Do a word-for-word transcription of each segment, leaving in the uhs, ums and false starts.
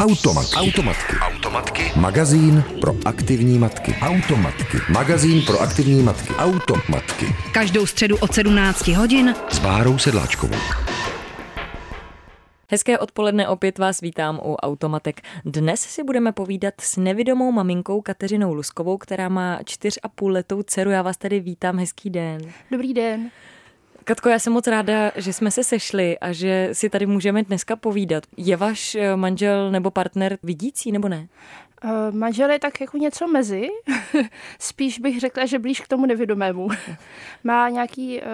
Automatky. Automatky. Automatky. Magazín pro aktivní matky. Automatky. Magazín pro aktivní matky. Automatky. Každou středu od sedmnácti hodin s Bárou Sedláčkovou. Hezké odpoledne, opět vás vítám u Automatek. Dnes si budeme povídat s nevidomou maminkou Kateřinou Luskovou, která má čtyř a půl letou dceru. Já vás tady vítám, hezký den. Dobrý den. Katko, já jsem moc ráda, že jsme se sešli a že si tady můžeme dneska povídat. Je váš manžel nebo partner vidící, nebo ne? Uh, manžel je tak jako něco mezi. Spíš bych řekla, že blíž k tomu nevidomému. Má nějaký uh,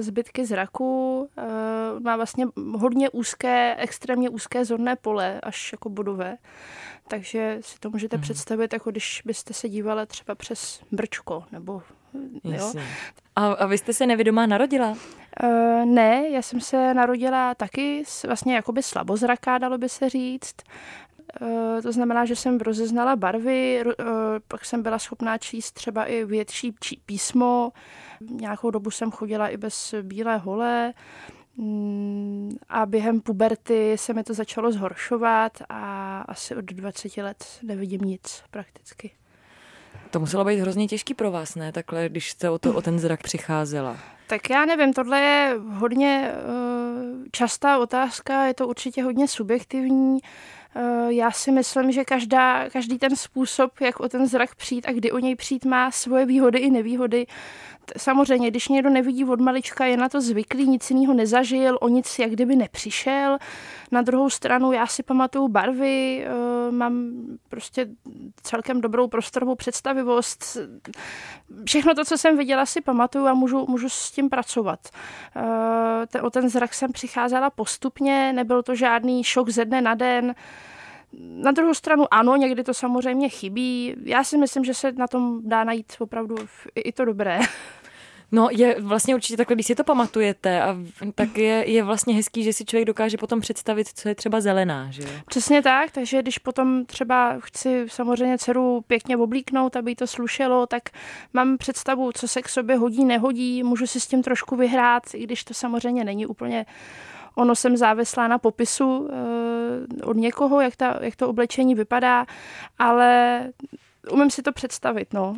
zbytky zraku, uh, má vlastně hodně úzké, extrémně úzké zorné pole, až jako bodové. Takže si to můžete hmm. představit, jako když byste se dívala třeba přes brčko, nebo... Jo. A, a vy jste se nevidomá narodila? Uh, ne, já jsem se narodila taky vlastně jakoby slabozraká, dalo by se říct. Uh, to znamená, že jsem rozeznala barvy, uh, pak jsem byla schopná číst třeba i větší písmo. Nějakou dobu jsem chodila i bez bílé hole. A během puberty se mi to začalo zhoršovat a asi od dvaceti let nevidím nic prakticky. To muselo být hrozně těžký pro vás, ne? Takhle, když jste o, to, o ten zrak přicházela. Tak já nevím, tohle je hodně uh, častá otázka, je to určitě hodně subjektivní. Uh, já si myslím, že každá, každý ten způsob, jak o ten zrak přijít a kdy o něj přijít, má svoje výhody i nevýhody. Samozřejmě, když někdo nevidí od malička, je na to zvyklý, nic jiného nezažil, o nic jak kdyby nepřišel. Na druhou stranu já si pamatuju barvy, mám prostě celkem dobrou prostorovou představivost. Všechno to, co jsem viděla, si pamatuju a můžu, můžu s tím pracovat. O ten zrak jsem přicházela postupně, nebyl to žádný šok ze dne na den. Na druhou stranu ano, někdy to samozřejmě chybí. Já si myslím, že se na tom dá najít opravdu i to dobré. No je vlastně určitě takhle, když si to pamatujete, a tak je, je vlastně hezký, že si člověk dokáže potom představit, co je třeba zelená, že? Přesně tak, takže když potom třeba chci samozřejmě dceru pěkně oblíknout, aby jí to slušelo, tak mám představu, co se k sobě hodí, nehodí, můžu si s tím trošku vyhrát, i když to samozřejmě není úplně... Ono jsem závislá na popisu eh, od někoho, jak, ta, jak to oblečení vypadá, ale umím si to představit, no.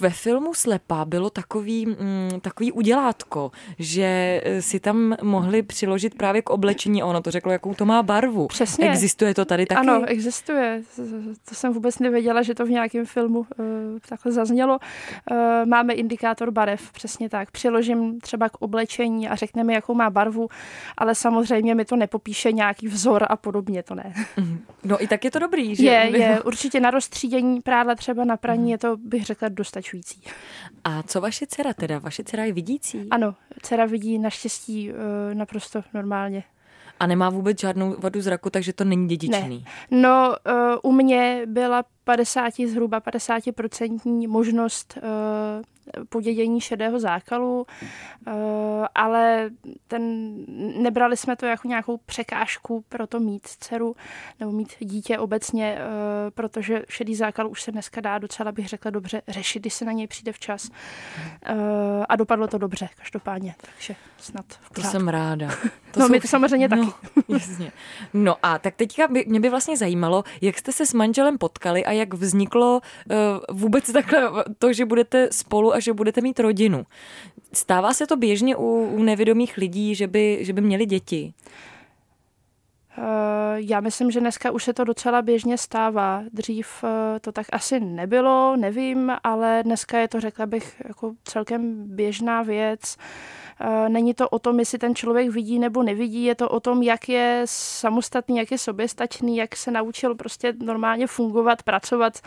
Ve filmu Slepá bylo takový, mm, takový udělátko, že si tam mohli přiložit právě k oblečení, ono to řeklo, jakou to má barvu. Přesně. Existuje to tady taky? Ano, existuje. To jsem vůbec nevěděla, že to v nějakém filmu eh, takhle zaznělo. Eh, máme indikátor barev, přesně tak. Přiložím třeba k oblečení a řekne mi, jakou má barvu, ale samozřejmě mi to nepopíše nějaký vzor a podobně, to ne. No i tak je to dobrý, že? Je, je, určitě na rozstří Třídění prádla třeba na praní, je to, bych řekla, dostačující. A co vaše dcera teda? Vaše dcera je vidící? Ano, dcera vidí naštěstí naprosto normálně. A nemá vůbec žádnou vadu zraku, takže to není dědičný? Ne. No, u mě byla padesát, zhruba padesát procent možnost podědění šedého zákalu, ale ten, nebrali jsme to jako nějakou překážku pro to mít dceru nebo mít dítě obecně, protože šedý zákal už se dneska dá docela, bych řekla, dobře řešit, když se na něj přijde včas. A dopadlo to dobře, každopádně, takže snad v pořádku. To jsem ráda. To no jsou... my to samozřejmě no, taky. Jasně. No a tak teďka by, mě by vlastně zajímalo, jak jste se s manželem potkali a jak vzniklo uh, vůbec takhle to, že budete spolu a že budete mít rodinu. Stává se to běžně u, u nevidomých lidí, že by, že by měli děti? Uh, já myslím, že dneska už se to docela běžně stává. Dřív uh, to tak asi nebylo, nevím, ale dneska je to, řekla bych, jako celkem běžná věc. Není to o tom, jestli ten člověk vidí nebo nevidí, je to o tom, jak je samostatný, jak je soběstačný, jak se naučil prostě normálně fungovat, pracovat,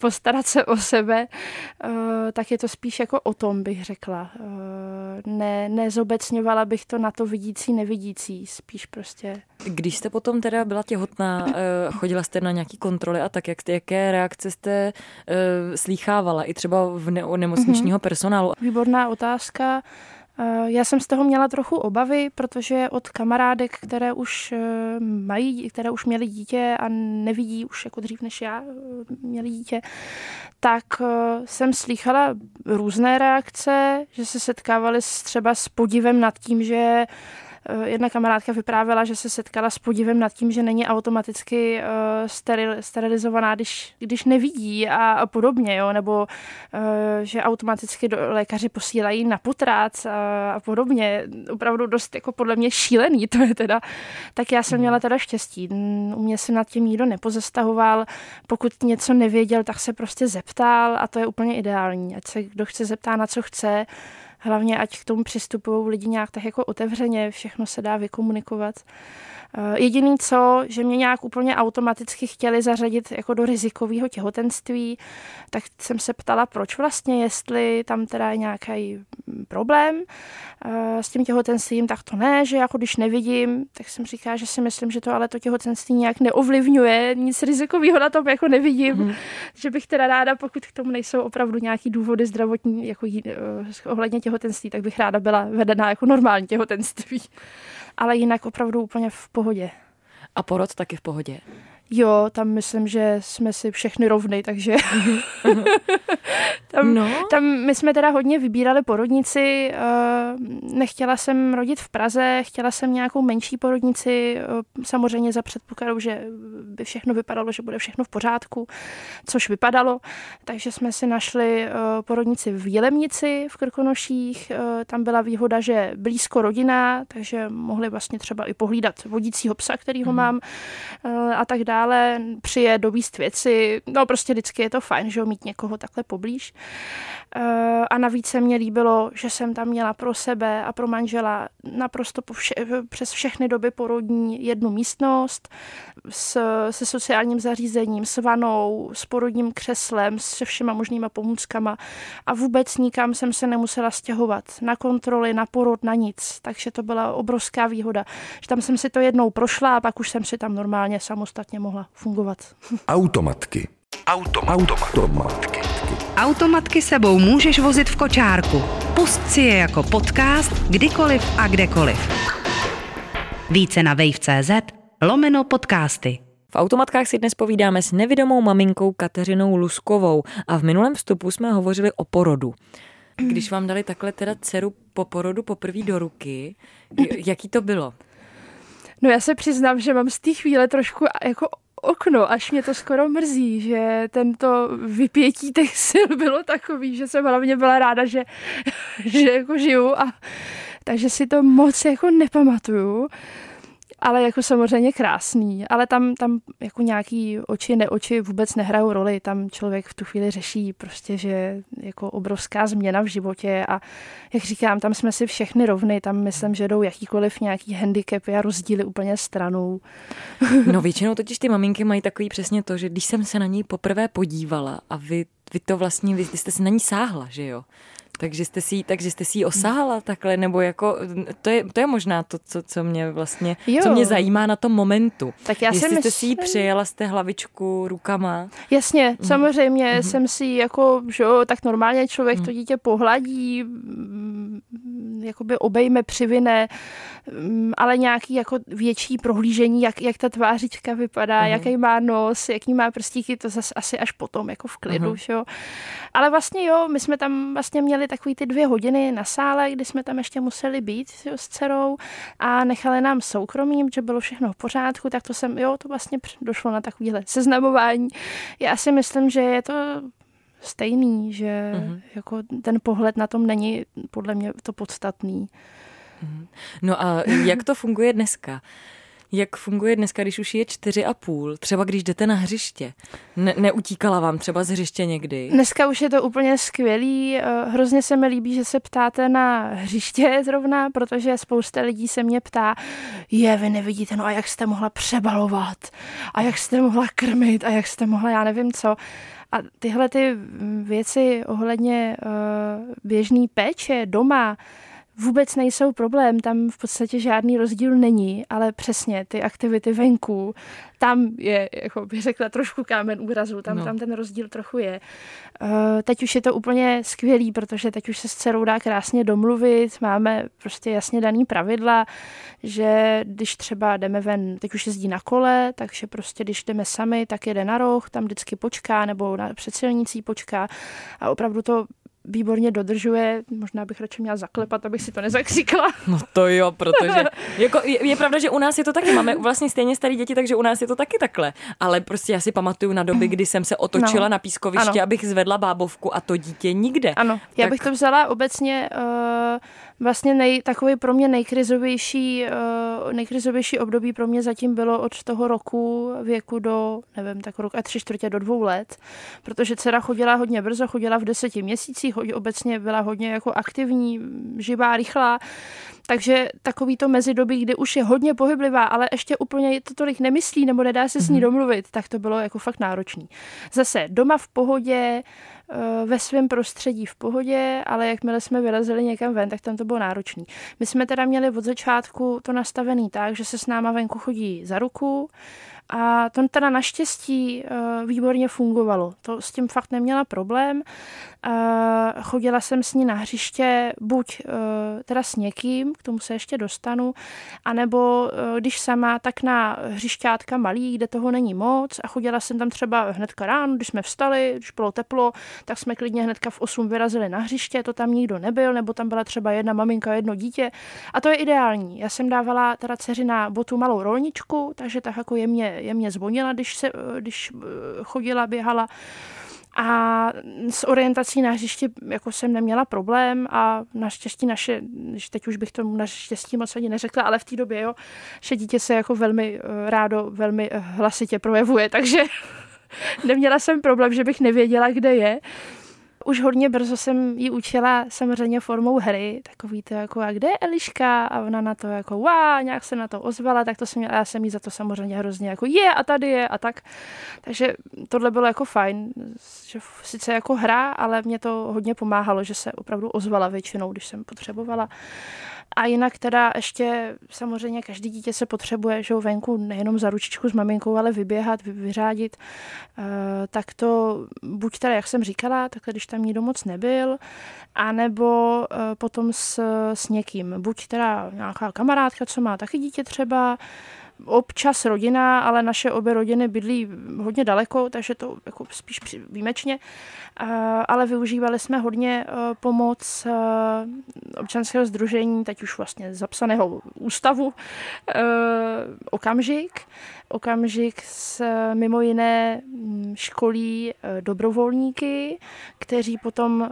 postarat se o sebe, tak je to spíš jako o tom, bych řekla. Ne, nezobecňovala bych to na to vidící, nevidící, spíš prostě. Když jste potom teda byla těhotná, chodila jste na nějaký kontroly a tak, jak jste, jaké reakce jste slýchávala i třeba v ne- nemocničního personálu? Výborná otázka. Já jsem z toho měla trochu obavy, protože od kamarádek, které už mají, které už měly dítě a nevidí už jako dřív než já měly dítě, tak jsem slýchala různé reakce, že se setkávaly třeba s podivem nad tím, že jedna kamarádka vyprávěla, že se setkala s podivem nad tím, že není automaticky sterilizovaná, když, když nevidí a podobně, jo? Nebo že automaticky lékaři posílají na potrác a podobně. Opravdu dost jako podle mě šílený to je teda. Tak já jsem měla teda štěstí. U mě se nad tím nikdo nepozestahoval. Pokud něco nevěděl, tak se prostě zeptal a to je úplně ideální. Ať se kdo chce zeptá, na co chce. Hlavně, ať k tomu přistupují lidi nějak tak jako otevřeně, všechno se dá vykomunikovat. Jediný co, že mě nějak úplně automaticky chtěli zařadit jako do rizikového těhotenství, tak jsem se ptala, proč vlastně, jestli tam teda je nějaký problém s tím těhotenstvím, tak to ne, že jako když nevidím, tak jsem říká, že si myslím, že to ale to těhotenství nějak neovlivňuje, nic rizikového na tom jako nevidím, hmm. že bych teda ráda, pokud k tomu nejsou opravdu nějaký důvody zdravotní, jako ohledně těhotenství, tak bych ráda byla vedená jako normální těhotenství. Ale jinak opravdu úplně v pohodě. A porod taky v pohodě? Jo, tam myslím, že jsme si všechny rovny, takže tam, no. tam my jsme teda hodně vybírali porodnici. Nechtěla jsem rodit v Praze, chtěla jsem nějakou menší porodnici, samozřejmě za předpokladu, že by všechno vypadalo, že bude všechno v pořádku, což vypadalo. Takže jsme si našli porodnici v Jilemnici v Krkonoších. Tam byla výhoda, že blízko rodina, takže mohli vlastně třeba i pohlídat vodícího psa, kterýho mm. mám a tak dále. Ale přijed, dovíst věci, no prostě vždycky je to fajn, že jo, mít někoho takhle poblíž. A navíc se mně líbilo, že jsem tam měla pro sebe a pro manžela naprosto po vše, přes všechny doby porodní jednu místnost s, se sociálním zařízením, s vanou, s porodním křeslem, se všema možnýma pomůckama a vůbec nikam jsem se nemusela stěhovat na kontroly, na porod, na nic. Takže to byla obrovská výhoda, že tam jsem si to jednou prošla a pak už jsem si tam normálně samostatně mohla fungovat. Automatky. Automatky. Automatky. Automatky sebou můžeš vozit v kočárku. Pust si je jako podcast kdykoliv a kdekoliv. Více na wave.cz lomeno podcasty. V Automatkách si dnes povídáme s nevidomou maminkou Kateřinou Luskovou a v minulém vstupu jsme hovořili o porodu. Když vám dali takhle teda dceru po porodu poprvé do ruky, jaký to bylo? No já se přiznám, že mám z té chvíle trošku jako okno, až mě to skoro mrzí, že tento vypětí těch sil bylo takový, že jsem hlavně byla ráda, že, že jako žiju a takže si to moc jako nepamatuju, ale jako samozřejmě krásný, ale tam, tam jako nějaký oči, neoči vůbec nehrajou roli, tam člověk v tu chvíli řeší prostě, že jako obrovská změna v životě a jak říkám, tam jsme si všechny rovny, tam myslím, že jdou jakýkoliv nějaký handicapy a rozdíly úplně stranou. No většinou totiž ty maminky mají takový přesně to, že když jsem se na ní poprvé podívala a vy, vy to vlastně, vy jste si na ní sáhla, že jo? Takže jste si, takže jste si ji osáhla takhle, nebo jako, to je, to je možná to, co, co mě vlastně, jo. co mě zajímá na tom momentu. Tak já Jestli jste myslím... si ji přijela z té hlavičku rukama. Jasně, mm. samozřejmě mm. jsem si jako, že jo, tak normálně člověk mm. to dítě pohladí, jakoby obejme, přivine, ale nějaký jako větší prohlížení, jak, jak ta tvářička vypadá, mm. jaký má nos, jaký má prstíky, to zase asi až potom, jako v klidu, mm. že jo. Ale vlastně jo, my jsme tam vlastně měli takový ty dvě hodiny na sále, kdy jsme tam ještě museli být s dcerou a nechali nám soukromím, že bylo všechno v pořádku, tak to jsem, jo, to vlastně došlo na takovýhle seznamování. Já si myslím, že je to stejný, že mm-hmm. jako ten pohled na tom není podle mě to podstatný. Mm-hmm. No a jak to funguje dneska? Jak funguje dneska, když už je čtyři a půl? Třeba když jdete na hřiště. Ne- neutíkala vám třeba z hřiště někdy? Dneska už je to úplně skvělý. Hrozně se mi líbí, že se ptáte na hřiště zrovna, protože spousta lidí se mě ptá, je, vy nevidíte, no a jak jste mohla přebalovat? A jak jste mohla krmit? A jak jste mohla, já nevím co. A tyhle ty věci ohledně uh, běžný péče doma, vůbec nejsou problém, tam v podstatě žádný rozdíl není, ale přesně ty aktivity venku, tam je, jako bych řekla, trošku kámen úrazu, tam, no. tam ten rozdíl trochu je. Teď už je to úplně skvělý, protože teď už se s dcerou dá krásně domluvit, máme prostě jasně daný pravidla, že když třeba jdeme ven, teď už jezdí na kole, takže prostě když jdeme sami, tak jede na roh, tam vždycky počká, nebo na před silnicí počká a opravdu to výborně dodržuje, možná bych radši měla zaklepat, abych si to nezakříkala. No to jo, protože jako je, je pravda, že u nás je to taky, máme vlastně stejně staré děti, takže u nás je to taky takhle, ale prostě já si pamatuju na doby, kdy jsem se otočila no. na pískovišti, ano. abych zvedla bábovku a to dítě nikde. Ano, tak... já bych to vzala obecně uh, vlastně nej, takový pro mě nejkrizovější, uh, nejkrizovější období pro mě zatím bylo od toho roku věku do, nevím, tak rok a tři čtvrtě do dvou let, protože dcera chodila hodně brzo, chodila v deseti měsících, obecně byla hodně jako aktivní, živá, rychlá, takže takový to mezidobí, kdy už je hodně pohyblivá, ale ještě úplně to tolik nemyslí nebo nedá se s ní domluvit, tak to bylo jako fakt náročný. Zase doma v pohodě, ve svém prostředí v pohodě, ale jakmile jsme vyrazili někam ven, tak tam to bylo náročný. My jsme teda měli od začátku to nastavený tak, že se s náma venku chodí za ruku a to teda naštěstí výborně fungovalo. To s tím fakt neměla problém. Chodila jsem s ní na hřiště buď teda s někým, k tomu se ještě dostanu, anebo když sama, tak na hřišťátka malý, kde toho není moc a chodila jsem tam třeba hnedka ráno, když jsme vstali, když bylo teplo, tak jsme klidně hnedka v osm vyrazili na hřiště, to tam nikdo nebyl, nebo tam byla třeba jedna maminka, jedno dítě. A to je ideální. Já jsem dávala teda dceři na botu malou rolničku, takže tak jako jemně, jemně zvonila, když, se, když chodila, běhala. A s orientací na hřišti jako jsem neměla problém a naštěstí naše, teď už bych tomu naštěstí moc ani neřekla, ale v té době, jo, že dítě se jako velmi rádo, velmi hlasitě projevuje, takže... Neměla jsem problém, že bych nevěděla, kde je. Už hodně brzo jsem ji učila samozřejmě formou hry, takový to jako, a kde je Eliška? A ona na to jako, wow, nějak se na to ozvala, tak to jsem měla, já jsem jí za to samozřejmě hrozně jako, je a tady je a tak. Takže tohle bylo jako fajn, že sice jako hra, ale mě to hodně pomáhalo, že se opravdu ozvala většinou, když jsem potřebovala. A jinak teda ještě samozřejmě každý dítě se potřebuje, že venku nejenom za ručičku s maminkou, ale vyběhat, vyřádit. E, tak to buď teda, jak jsem říkala, tak když tam nikdo moc nebyl, anebo e, potom s, s někým. Buď teda nějaká kamarádka, co má taky dítě třeba, občas rodina, ale naše obě rodiny bydlí hodně daleko, takže to jako spíš výjimečně, ale využívali jsme hodně pomoc občanského sdružení, teď už vlastně zapsaného ústavu, okamžik. Okamžik s mimo jiné školí dobrovolníky, kteří potom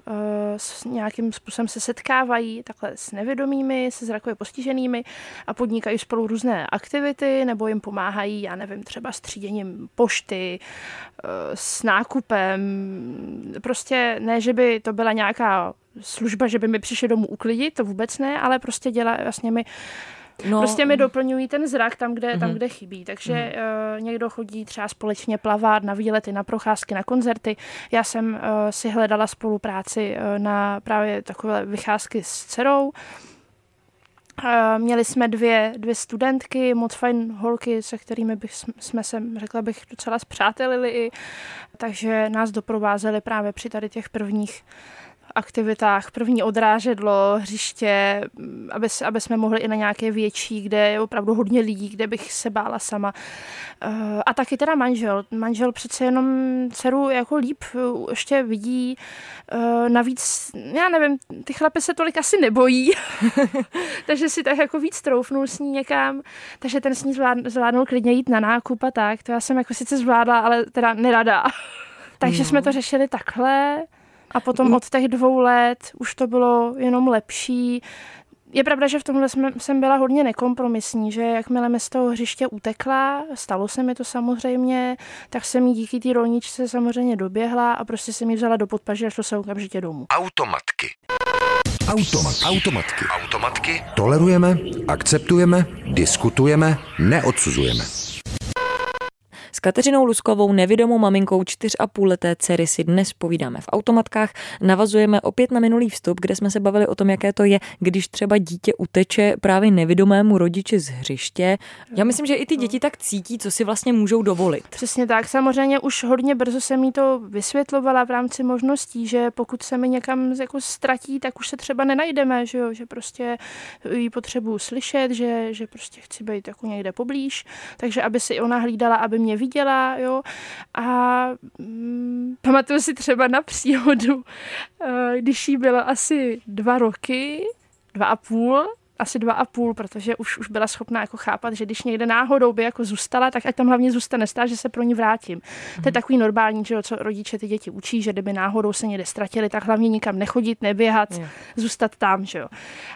s nějakým způsobem se setkávají takhle s nevědomými, se zrakově postiženými a podnikají spolu různé aktivity nebo jim pomáhají, já nevím, třeba s tříděním pošty, s nákupem. Prostě ne, že by to byla nějaká služba, že by mi přišli domů uklidit, to vůbec ne, ale prostě dělá vlastně mi No. Prostě mi doplňují ten zrak tam, kde, mm-hmm. tam, kde chybí. Takže mm-hmm. uh, někdo chodí třeba společně plavat na výlety, na procházky, na koncerty. Já jsem uh, si hledala spolupráci uh, na právě takové vycházky s dcerou. Uh, měli jsme dvě, dvě studentky, moc fajn holky, se kterými bych, jsme se, řekla bych, docela spřátelili i. Takže nás doprovázeli právě při tady těch prvních aktivitách, první odrážedlo, hřiště, aby, aby jsme mohli i na nějaké větší, kde je opravdu hodně lidí, kde bych se bála sama. A taky teda manžel. Manžel přece jenom dceru jako líp ještě vidí. Navíc, já nevím, ty chlapi se tolik asi nebojí, takže si tak jako víc troufnul s ní někam, takže ten s ní zvládnul klidně jít na nákup a tak. To já jsem jako sice zvládla, ale teda nerada. Takže jsme to řešili takhle. A potom od těch dvou let už to bylo jenom lepší. Je pravda, že v tomhle jsme, jsem byla hodně nekompromisní, že jakmile mi z toho hřiště utekla, stalo se mi to samozřejmě, tak jsem jí díky té rolničce samozřejmě doběhla a prostě jsem ji vzala do podpaží a šlo se okamžitě domů. Automatky. Automat, automatky. Automatky. Tolerujeme, akceptujeme, diskutujeme, neodsuzujeme. S Kateřinou Luskovou, nevidomou maminkou čtyři a půl leté dcery, si dnes povídáme v Automatkách. Navazujeme opět na minulý vstup, kde jsme se bavili o tom, jaké to je, když třeba dítě uteče právě nevidomému rodiči z hřiště. Já myslím, že i ty děti tak cítí, co si vlastně můžou dovolit. Přesně tak. Samozřejmě už hodně brzo jsem jí to vysvětlovala v rámci možností, že pokud se mi někam jako ztratí, tak už se třeba nenajdeme, že jo, že prostě jí potřebuju slyšet, že, že prostě chci být jako někde poblíž, takže aby si ona hlídala, aby mě viděla. neviděla, jo. A mm, pamatuju si třeba na příhodu, když jí bylo asi dva roky, dva a půl, asi dva a půl, protože už, už byla schopná jako chápat, že když někde náhodou by jako zůstala, tak ať tam hlavně zůstane stát, že se pro ní vrátím. Mm. To je takový normální, že co rodiče ty děti učí, že kdyby náhodou se někde ztratili, tak hlavně nikam nechodit, neběhat, mm. zůstat tam, že jo.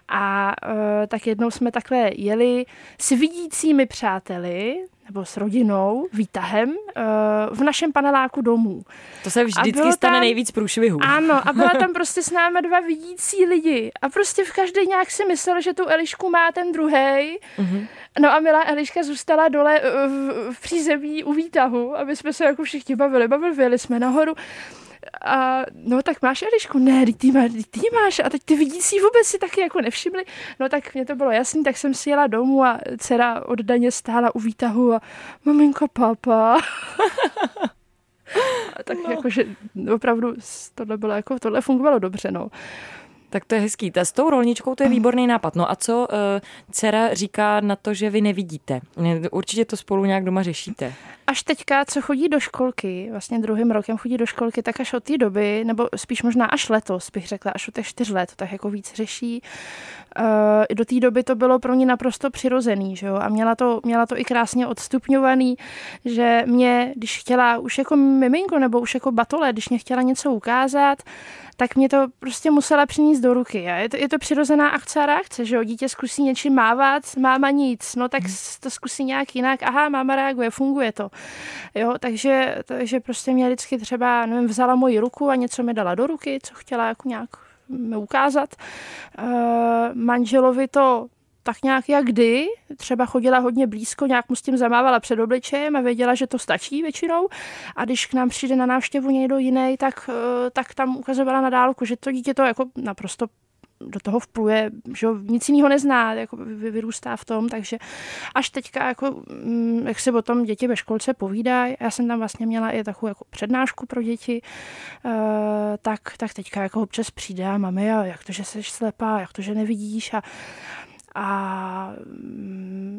A e, tak jednou jsme takhle jeli s vidícími přáteli, nebo s rodinou, výtahem, v našem paneláku domů. To se vždycky tam stane nejvíc průšvihů. Ano, a byla tam prostě s námi dva vidící lidi. A prostě v každé nějak si myslel, že tu Elišku má ten druhej. Mm-hmm. No a milá Eliška zůstala dole v, v přízemí u výtahu, aby jsme se jako všichni bavili. Bavili, vyjeli jsme nahoru. A no tak máš Elišku? Ne, ty, má, ty máš. A teď ty vidící vůbec si taky jako nevšimli. No tak mě to bylo jasný, tak jsem si jela domů a dcera oddaně stála u výtahu a maminka, pápa. A tak no. Jakože opravdu tohle bylo jako, tohle fungovalo dobře, no. Tak to je hezký. Ta s tou rolničkou to je výborný nápad. No a co uh, dcera říká na to, že vy nevidíte? Určitě to spolu nějak doma řešíte. Až teďka, co chodí do školky, vlastně druhým rokem chodí do školky, tak až od té doby, nebo spíš možná až letos, bych řekla, až od těch čtyř let, tak jako víc řeší. Uh, do té doby to bylo pro ní naprosto přirozený, že jo? A měla to, měla to i krásně odstupňovaný, že mě, když chtěla už jako miminko nebo už jako batole, když mě chtěla něco ukázat, tak mě to prostě musela přinést do ruky. Je to, je to přirozená akce a reakce, že jo? Dítě zkusí něčím mávat, máma nic, no tak to zkusí nějak jinak, aha, máma reaguje, funguje to. Jo, takže, takže prostě mě vždycky třeba, nevím, vzala moji ruku a něco mi dala do ruky, co chtěla jako nějak mi ukázat. E, manželovi to tak nějak jak kdy, třeba chodila hodně blízko, nějak mu s tím zamávala před obličejem a věděla, že to stačí většinou. A když k nám přijde na návštěvu někdo jiný, tak, tak tam ukazovala na dálku, že to dítě to jako naprosto do toho vpluje, že nic jiného nezná, jako vyrůstá v tom, takže až teďka, jako, jak si o tom děti ve školce povídají, já jsem tam vlastně měla i takovou jako přednášku pro děti, tak, tak teďka jako občas přijde a mami, a jak to, že jsi slepá, jak to, že nevidíš a A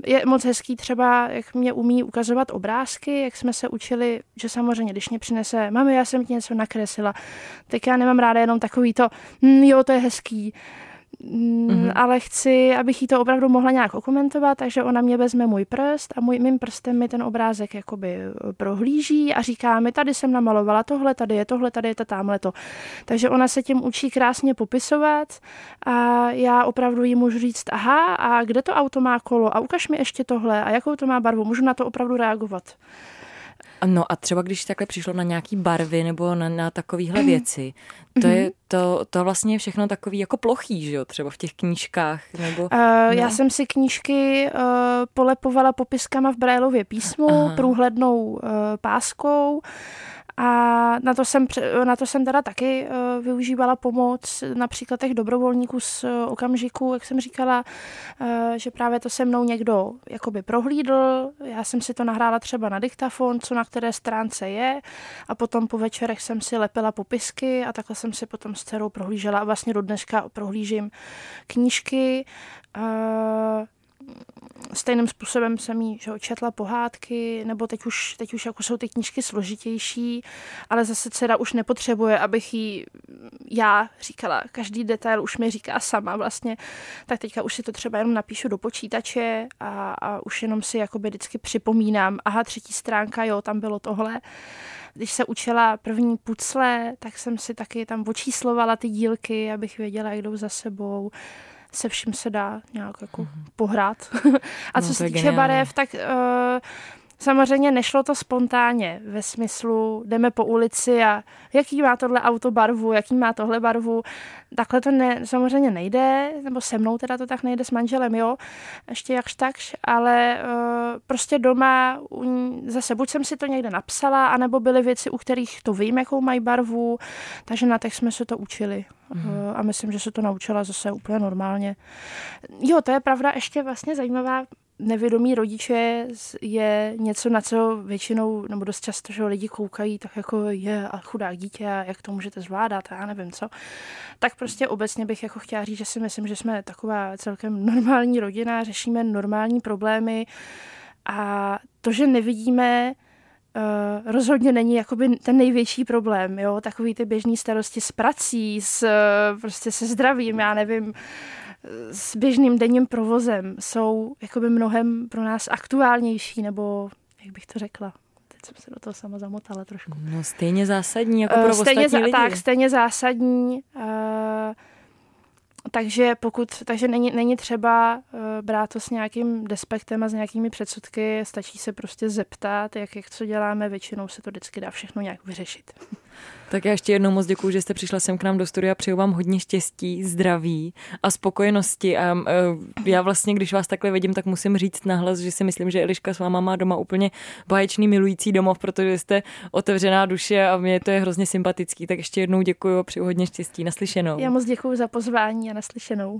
je moc hezký třeba, jak mě umí ukazovat obrázky, jak jsme se učili, že samozřejmě, když mě přinese, mami, já jsem ti něco nakreslila, tak já nemám ráda jenom takový to, mm, jo, to je hezký, mm, mm-hmm. ale chci, abych jí to opravdu mohla nějak okomentovat, takže ona mě vezme můj prst a můj, mým prstem mi ten obrázek jakoby prohlíží a říká mi, tady jsem namalovala tohle, tady je tohle, tady je to, tamhle to. Takže ona se tím učí krásně popisovat a já opravdu jí můžu říct, aha, a kde to auto má kolo a ukaž mi ještě tohle a jakou to má barvu, můžu na to opravdu reagovat. No a třeba když takhle přišlo na nějaký barvy nebo na, na takovéhle věci, to je to, to vlastně všechno takový jako plochý, že jo, třeba v těch knížkách. Nebo, uh, no. Já jsem si knížky uh, polepovala popiskama v Braillově písmu, aha. průhlednou uh, páskou. A na to jsem, na to jsem teda taky uh, využívala pomoc například těch dobrovolníků z uh, okamžiku, jak jsem říkala, uh, že právě to se mnou někdo jakoby prohlídl, já jsem si to nahrála třeba na diktafon, co na které stránce je a potom po večerech jsem si lepila popisky a takhle jsem si potom s dcerou prohlížela a vlastně do dneska prohlížím knížky. Uh, Stejným způsobem jsem jí, že četla pohádky, nebo teď už, teď už jako jsou ty knížky složitější, ale zase dcera už nepotřebuje, abych jí já říkala, každý detail už mi říká sama vlastně, tak teďka už si to třeba jenom napíšu do počítače a, a už jenom si jakoby vždycky připomínám, aha, třetí stránka, jo, tam bylo tohle. Když se učila první pucle, tak jsem si taky tam očíslovala ty dílky, abych věděla, jak jdou za sebou. Se vším se dá nějak jako pohrát. A co no, se týče geniální. Barev, tak uh, samozřejmě nešlo to spontánně. Ve smyslu, jdeme po ulici a jaký má tohle auto barvu, jaký má tohle barvu. Takhle to ne, samozřejmě nejde, nebo se mnou teda to tak nejde s manželem, jo, ještě jakž takž, ale uh, prostě doma zase buď jsem si to někde napsala, anebo byly věci, u kterých to vím, jakou mají barvu, takže na těch jsme se to učili. Mm-hmm. A myslím, že se to naučila zase úplně normálně. Jo, to je pravda, ještě vlastně zajímavá, nevědomí rodiče je něco, na co většinou, nebo dost často, že lidi koukají, tak jako je a chudák dítě, a jak to můžete zvládat, a já nevím co. Tak prostě obecně bych jako chtěla říct, že si myslím, že jsme taková celkem normální rodina, řešíme normální problémy a to, že nevidíme, Uh, rozhodně není jakoby ten největší problém, jo, takový ty běžný starosti s prací, s, prostě se zdravím, já nevím, s běžným denním provozem jsou jakoby mnohem pro nás aktuálnější, nebo jak bych to řekla, teď jsem se do toho sama zamotala trošku. No stejně zásadní jako pro uh, stejně, ostatní lidi. Tak, stejně zásadní, uh, takže pokud, takže není, není třeba uh, brát to s nějakým despektem a s nějakými předsudky, stačí se prostě zeptat, jak, jak co děláme, většinou se to vždycky dá všechno nějak vyřešit. Tak já ještě jednou moc děkuju, že jste přišla sem k nám do studia, přeju vám hodně štěstí, zdraví a spokojenosti a uh, já vlastně, když vás takhle vidím, tak musím říct nahlas, že si myslím, že Eliška s váma má doma úplně báječný milující domov, protože jste otevřená duše a mě to je hrozně sympatický, tak ještě jednou děkuju a přeju hodně štěstí, naslyšenou. Já moc děkuju za pozvání a naslyšenou.